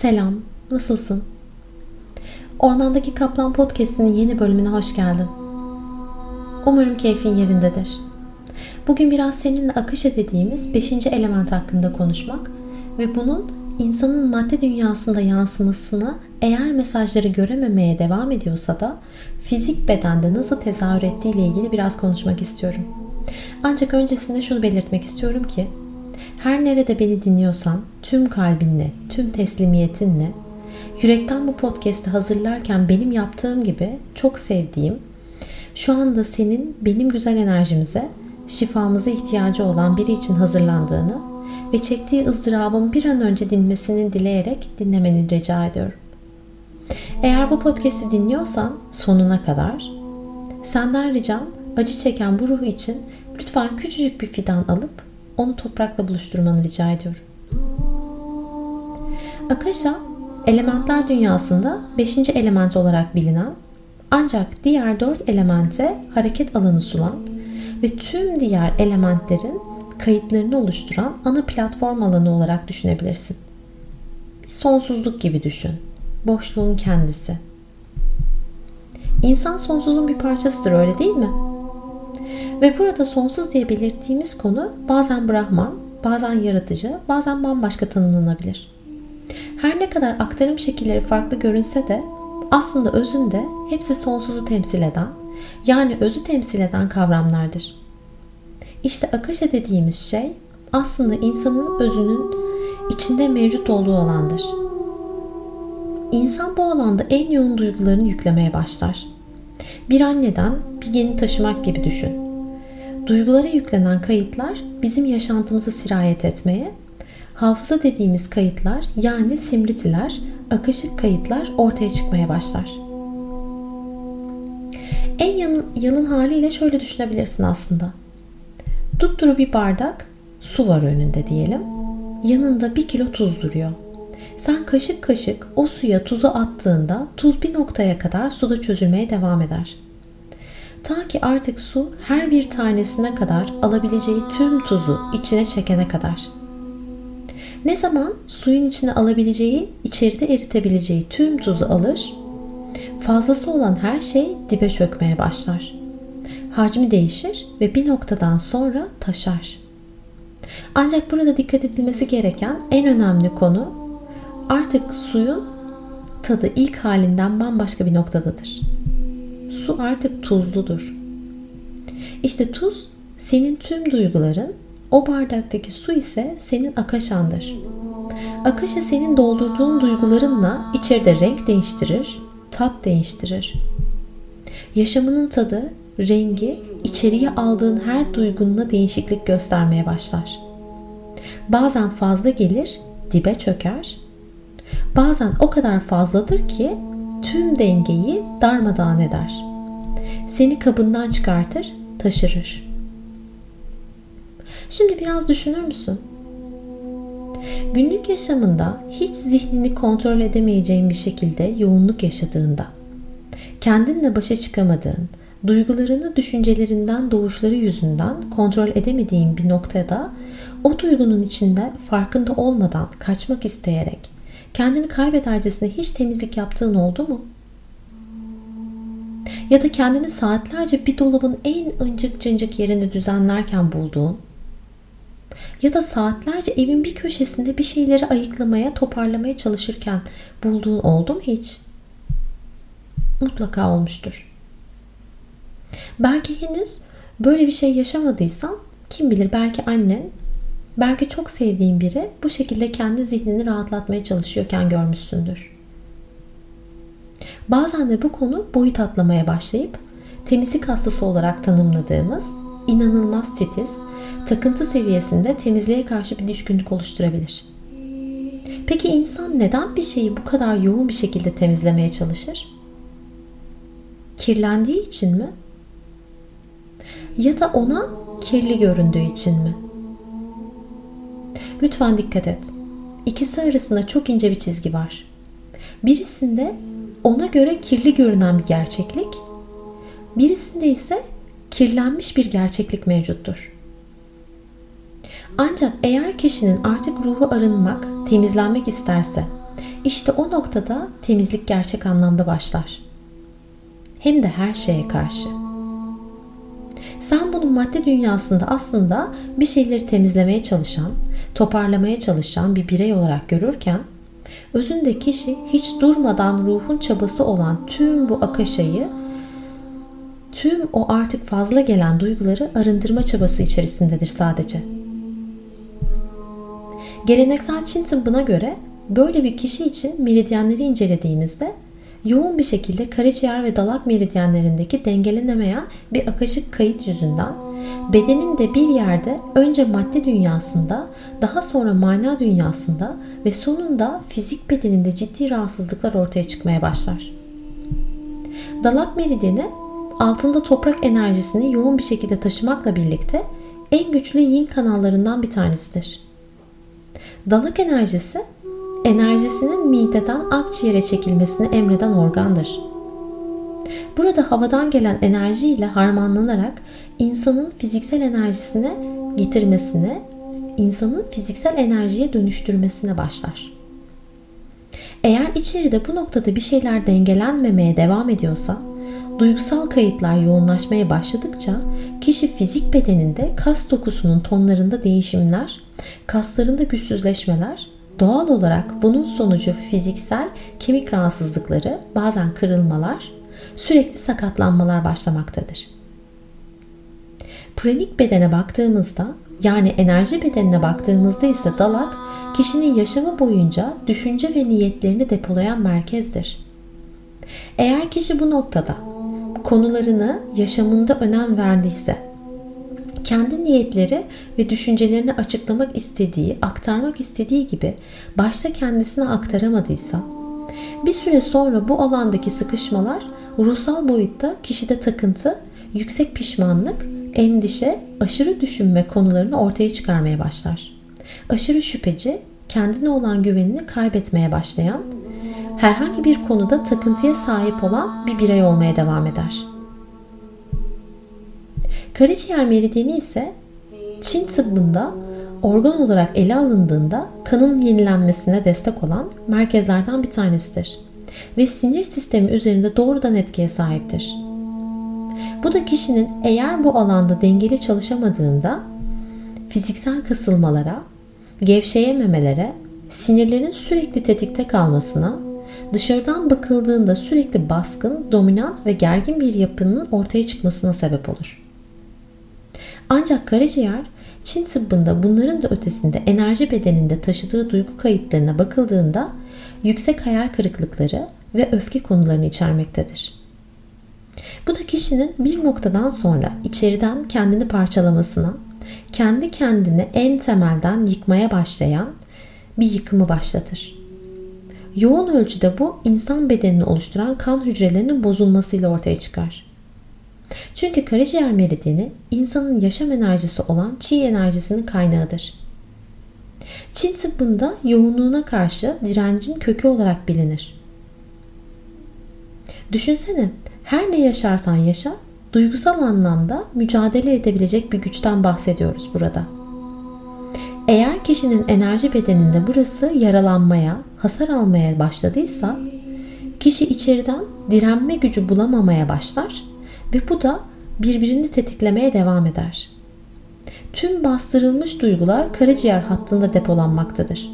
Selam, nasılsın? Ormandaki Kaplan Podcast'inin yeni bölümüne hoş geldin. Umarım keyfin yerindedir. Bugün biraz seninle AKAŞA dediğimiz 5. element hakkında konuşmak ve bunun insanın madde dünyasında yansımasına eğer mesajları görememeye devam ediyorsa da fizik bedende nasıl tezahür ettiğiyle ilgili biraz konuşmak istiyorum. Ancak öncesinde şunu belirtmek istiyorum ki her nerede beni dinliyorsan tüm kalbinle, tüm teslimiyetinle yürekten bu podcast'i hazırlarken benim yaptığım gibi çok sevdiğim, şu anda senin benim güzel enerjimize, şifamıza ihtiyacı olan biri için hazırlandığını ve çektiği ızdırabın bir an önce dinmesini dileyerek dinlemeni rica ediyorum. Eğer bu podcast'i dinliyorsan sonuna kadar, senden ricam acı çeken bu ruhu için lütfen küçücük bir fidan alıp onu toprakla buluşturmanı rica ediyorum. AKAŞA, elementler dünyasında 5. element olarak bilinen, ancak diğer 4 elemente hareket alanı sunan ve tüm diğer elementlerin kayıtlarını oluşturan ana platform alanı olarak düşünebilirsin. Bir sonsuzluk gibi düşün. Boşluğun kendisi. İnsan sonsuzun bir parçasıdır, öyle değil mi? Ve burada sonsuz diye belirttiğimiz konu bazen Brahman, bazen yaratıcı, bazen bambaşka tanımlanabilir. Her ne kadar aktarım şekilleri farklı görünse de aslında özünde hepsi sonsuzu temsil eden, yani özü temsil eden kavramlardır. İşte AKAŞA dediğimiz şey aslında insanın özünün içinde mevcut olduğu alandır. İnsan bu alanda en yoğun duygularını yüklemeye başlar. Bir anneden bir geni taşımak gibi düşün. Duygulara yüklenen kayıtlar bizim yaşantımıza sirayet etmeye, hafıza dediğimiz kayıtlar yani simritiler, akışık kayıtlar ortaya çıkmaya başlar. En yalın haliyle şöyle düşünebilirsin aslında. Dupduru bir bardak su var önünde diyelim. Yanında 1 kilo tuz duruyor. Sen kaşık kaşık o suya tuzu attığında tuz bir noktaya kadar suda çözülmeye devam eder. Ta ki artık su her bir tanesine kadar alabileceği tüm tuzu içine çekene kadar. Ne zaman suyun içine alabileceği, içeride eritebileceği tüm tuzu alır, fazlası olan her şey dibe çökmeye başlar. Hacmi değişir ve bir noktadan sonra taşar. Ancak burada dikkat edilmesi gereken en önemli konu artık suyun tadı ilk halinden bambaşka bir noktadadır. Su artık tuzludur. İşte tuz senin tüm duyguların, o bardaktaki su ise senin akaşandır. Akaşa senin doldurduğun duygularınla içeride renk değiştirir, tat değiştirir. Yaşamının tadı, rengi, içeriye aldığın her duygunla değişiklik göstermeye başlar. Bazen fazla gelir, dibe çöker. Bazen o kadar fazladır ki tüm dengeyi darmadağın eder. Seni kabından çıkartır, taşırır. Şimdi biraz düşünür müsün? Günlük yaşamında hiç zihnini kontrol edemeyeceğin bir şekilde yoğunluk yaşadığında, kendinle başa çıkamadığın, duygularını düşüncelerinden doğuşları yüzünden kontrol edemediğin bir noktada o duygunun içinde farkında olmadan kaçmak isteyerek kendini kaybedercesine hiç temizlik yaptığın oldu mu? Ya da kendini saatlerce bir dolabın en ıncık cıncık yerini düzenlerken bulduğun ya da saatlerce evin bir köşesinde bir şeyleri ayıklamaya, toparlamaya çalışırken bulduğun oldu mu hiç? Mutlaka olmuştur. Belki henüz böyle bir şey yaşamadıysan kim bilir belki annen, belki çok sevdiğin biri bu şekilde kendi zihnini rahatlatmaya çalışıyorken görmüşsündür. Bazen de bu konu boyut atlamaya başlayıp temizlik hastası olarak tanımladığımız inanılmaz titiz, takıntı seviyesinde temizliğe karşı bir düşkünlük oluşturabilir. Peki insan neden bir şeyi bu kadar yoğun bir şekilde temizlemeye çalışır? Kirlendiği için mi? Ya da ona kirli göründüğü için mi? Lütfen dikkat et. İkisi arasında çok ince bir çizgi var. Birisinde ona göre kirli görünen bir gerçeklik, birisinde ise kirlenmiş bir gerçeklik mevcuttur. Ancak eğer kişinin artık ruhu arınmak, temizlenmek isterse İşte o noktada temizlik gerçek anlamda başlar. Hem de her şeye karşı. Sen bunun madde dünyasında aslında bir şeyleri temizlemeye çalışan, toparlamaya çalışan bir birey olarak görürken, özünde kişi hiç durmadan ruhun çabası olan tüm bu akaşayı, tüm o artık fazla gelen duyguları arındırma çabası içerisindedir sadece. Geleneksel Çin tıbbına göre böyle bir kişi için meridyenleri incelediğimizde yoğun bir şekilde karaciğer ve dalak meridyenlerindeki dengelenemeyen bir akaşık kayıt yüzünden bedenin de bir yerde önce madde dünyasında, daha sonra mana dünyasında ve sonunda fizik bedeninde ciddi rahatsızlıklar ortaya çıkmaya başlar. Dalak meridyeni altında toprak enerjisini yoğun bir şekilde taşımakla birlikte en güçlü yin kanallarından bir tanesidir. Dalak enerjisi, enerjisinin mideden akciğere çekilmesini emreden organdır. Burada havadan gelen enerjiyle harmanlanarak insanın fiziksel enerjiye dönüştürmesine başlar. Eğer içeride bu noktada bir şeyler dengelenmemeye devam ediyorsa, duygusal kayıtlar yoğunlaşmaya başladıkça kişi fizik bedeninde kas dokusunun tonlarında değişimler, kaslarında güçsüzleşmeler, doğal olarak bunun sonucu fiziksel kemik rahatsızlıkları, bazen kırılmalar, sürekli sakatlanmalar başlamaktadır. Pranik bedene baktığımızda, yani enerji bedenine baktığımızda ise dalak, kişinin yaşamı boyunca düşünce ve niyetlerini depolayan merkezdir. Eğer kişi bu noktada konularını yaşamında önem verdiyse, kendi niyetleri ve düşüncelerini açıklamak istediği, aktarmak istediği gibi başta kendisine aktaramadıysa, bir süre sonra bu alandaki sıkışmalar ruhsal boyutta kişide takıntı, yüksek pişmanlık, endişe, aşırı düşünme konularını ortaya çıkarmaya başlar. Aşırı şüpheci, kendine olan güvenini kaybetmeye başlayan, herhangi bir konuda takıntıya sahip olan bir birey olmaya devam eder. Karaciğer meridyeni ise Çin tıbbında organ olarak ele alındığında kanın yenilenmesine destek olan merkezlerden bir tanesidir ve sinir sistemi üzerinde doğrudan etkiye sahiptir. Bu da kişinin eğer bu alanda dengeli çalışamadığında fiziksel kasılmalara, gevşeyememelere, sinirlerin sürekli tetikte kalmasına, dışarıdan bakıldığında sürekli baskın, dominant ve gergin bir yapının ortaya çıkmasına sebep olur. Ancak karaciğer, Çin tıbbında bunların da ötesinde enerji bedeninde taşıdığı duygu kayıtlarına bakıldığında yüksek hayal kırıklıkları ve öfke konularını içermektedir. Bu da kişinin bir noktadan sonra içeriden kendini parçalamasına, kendi kendini en temelden yıkmaya başlayan bir yıkımı başlatır. Yoğun ölçüde bu insan bedenini oluşturan kan hücrelerinin bozulmasıyla ortaya çıkar. Çünkü karaciğer meridyeni insanın yaşam enerjisi olan çi enerjisinin kaynağıdır. Çin tıbbında yoğunluğuna karşı direncin kökü olarak bilinir. Düşünsene, her ne yaşarsan yaşa, duygusal anlamda mücadele edebilecek bir güçten bahsediyoruz burada. Eğer kişinin enerji bedeninde burası yaralanmaya, hasar almaya başladıysa, kişi içeriden direnme gücü bulamamaya başlar ve bu da birbirini tetiklemeye devam eder. Tüm bastırılmış duygular karaciğer hattında depolanmaktadır.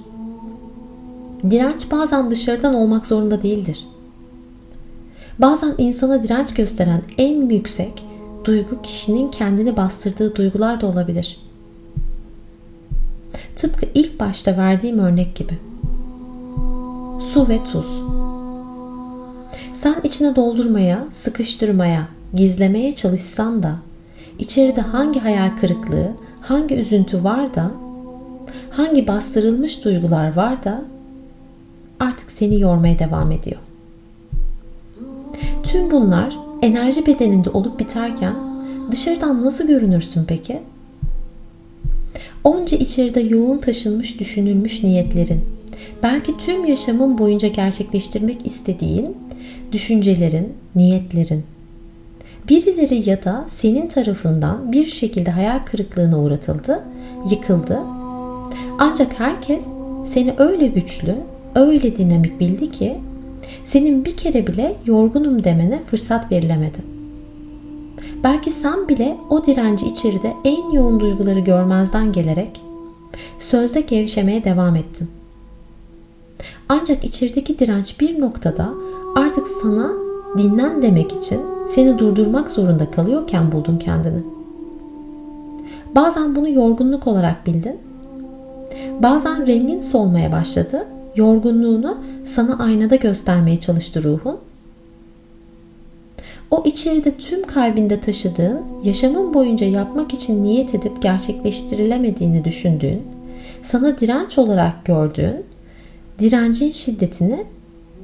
Direnç bazen dışarıdan olmak zorunda değildir. Bazen insana direnç gösteren en yüksek duygu kişinin kendini bastırdığı duygular da olabilir. Tıpkı ilk başta verdiğim örnek gibi. Su ve tuz. Sen içine doldurmaya, sıkıştırmaya, gizlemeye çalışsan da, içeride hangi hayal kırıklığı, hangi üzüntü var da, hangi bastırılmış duygular var da, artık seni yormaya devam ediyor. Tüm bunlar enerji bedeninde olup biterken dışarıdan nasıl görünürsün peki? Onca içeride yoğun taşınmış, düşünülmüş niyetlerin, belki tüm yaşamın boyunca gerçekleştirmek istediğin düşüncelerin, niyetlerin, birileri ya da senin tarafından bir şekilde hayal kırıklığına uğratıldı, yıkıldı. Ancak herkes seni öyle güçlü, öyle dinamik bildi ki senin bir kere bile yorgunum demene fırsat verilemedi. Belki sen bile o direnci içeride en yoğun duyguları görmezden gelerek sözde gevşemeye devam ettin. Ancak içerideki direnç bir noktada artık sana dinlen demek için seni durdurmak zorunda kalıyorken buldun kendini. Bazen bunu yorgunluk olarak bildin. Bazen rengin solmaya başladı. Yorgunluğunu sana aynada göstermeye çalıştı ruhun. O içeride tüm kalbinde taşıdığın, yaşamın boyunca yapmak için niyet edip gerçekleştirilemediğini düşündüğün, sana direnç olarak gördüğün, direncin şiddetini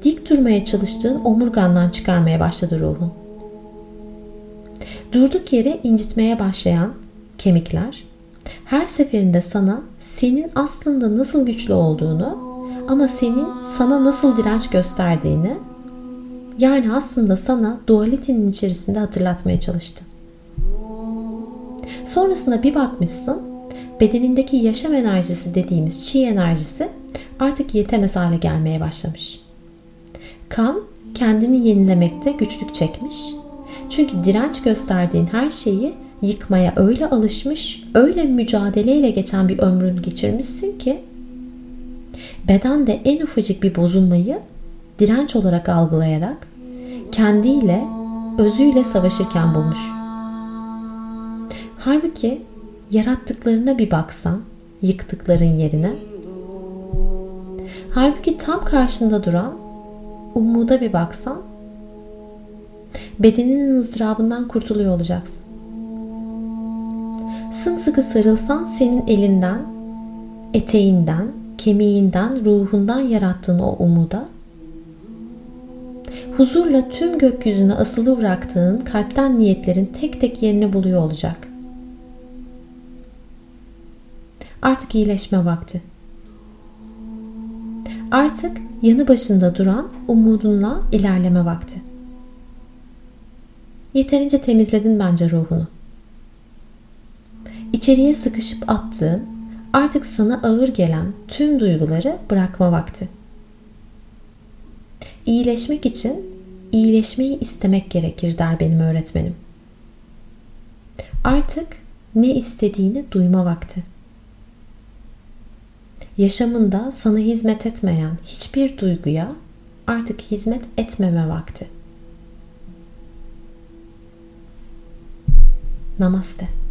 dik durmaya çalıştığın omurgandan çıkarmaya başladı ruhun. Durduk yere incitmeye başlayan kemikler, her seferinde sana senin aslında nasıl güçlü olduğunu ama senin sana nasıl direnç gösterdiğini, yani aslında sana dualitenin içerisinde hatırlatmaya çalıştı. Sonrasında bir bakmışsın, bedenindeki yaşam enerjisi dediğimiz chi enerjisi artık yetemez hale gelmeye başlamış. Kan kendini yenilemekte güçlük çekmiş. Çünkü direnç gösterdiğin her şeyi yıkmaya öyle alışmış, öyle mücadeleyle geçen bir ömrünü geçirmişsin ki beden de en ufacık bir bozulmayı direnç olarak algılayarak kendiyle, özüyle savaşırken bulmuş. Halbuki yarattıklarına bir baksan, yıktıkların yerine. Halbuki tam karşında duran umuda bir baksan, bedeninin ızdırabından kurtuluyor olacaksın. Sımsıkı sarılsan senin elinden, eteğinden, kemiğinden, ruhundan yarattığın o umuda, huzurla tüm gökyüzüne asılı bıraktığın kalpten niyetlerin tek tek yerini buluyor olacak. Artık iyileşme vakti. Artık yanı başında duran umudunla ilerleme vakti. Yeterince temizledin bence ruhunu. İçeriye sıkışıp attığın, artık sana ağır gelen tüm duyguları bırakma vakti. İyileşmek için iyileşmeyi istemek gerekir der benim öğretmenim. Artık ne istediğini duyma vakti. Yaşamında sana hizmet etmeyen hiçbir duyguya artık hizmet etmeme vakti. Namaste.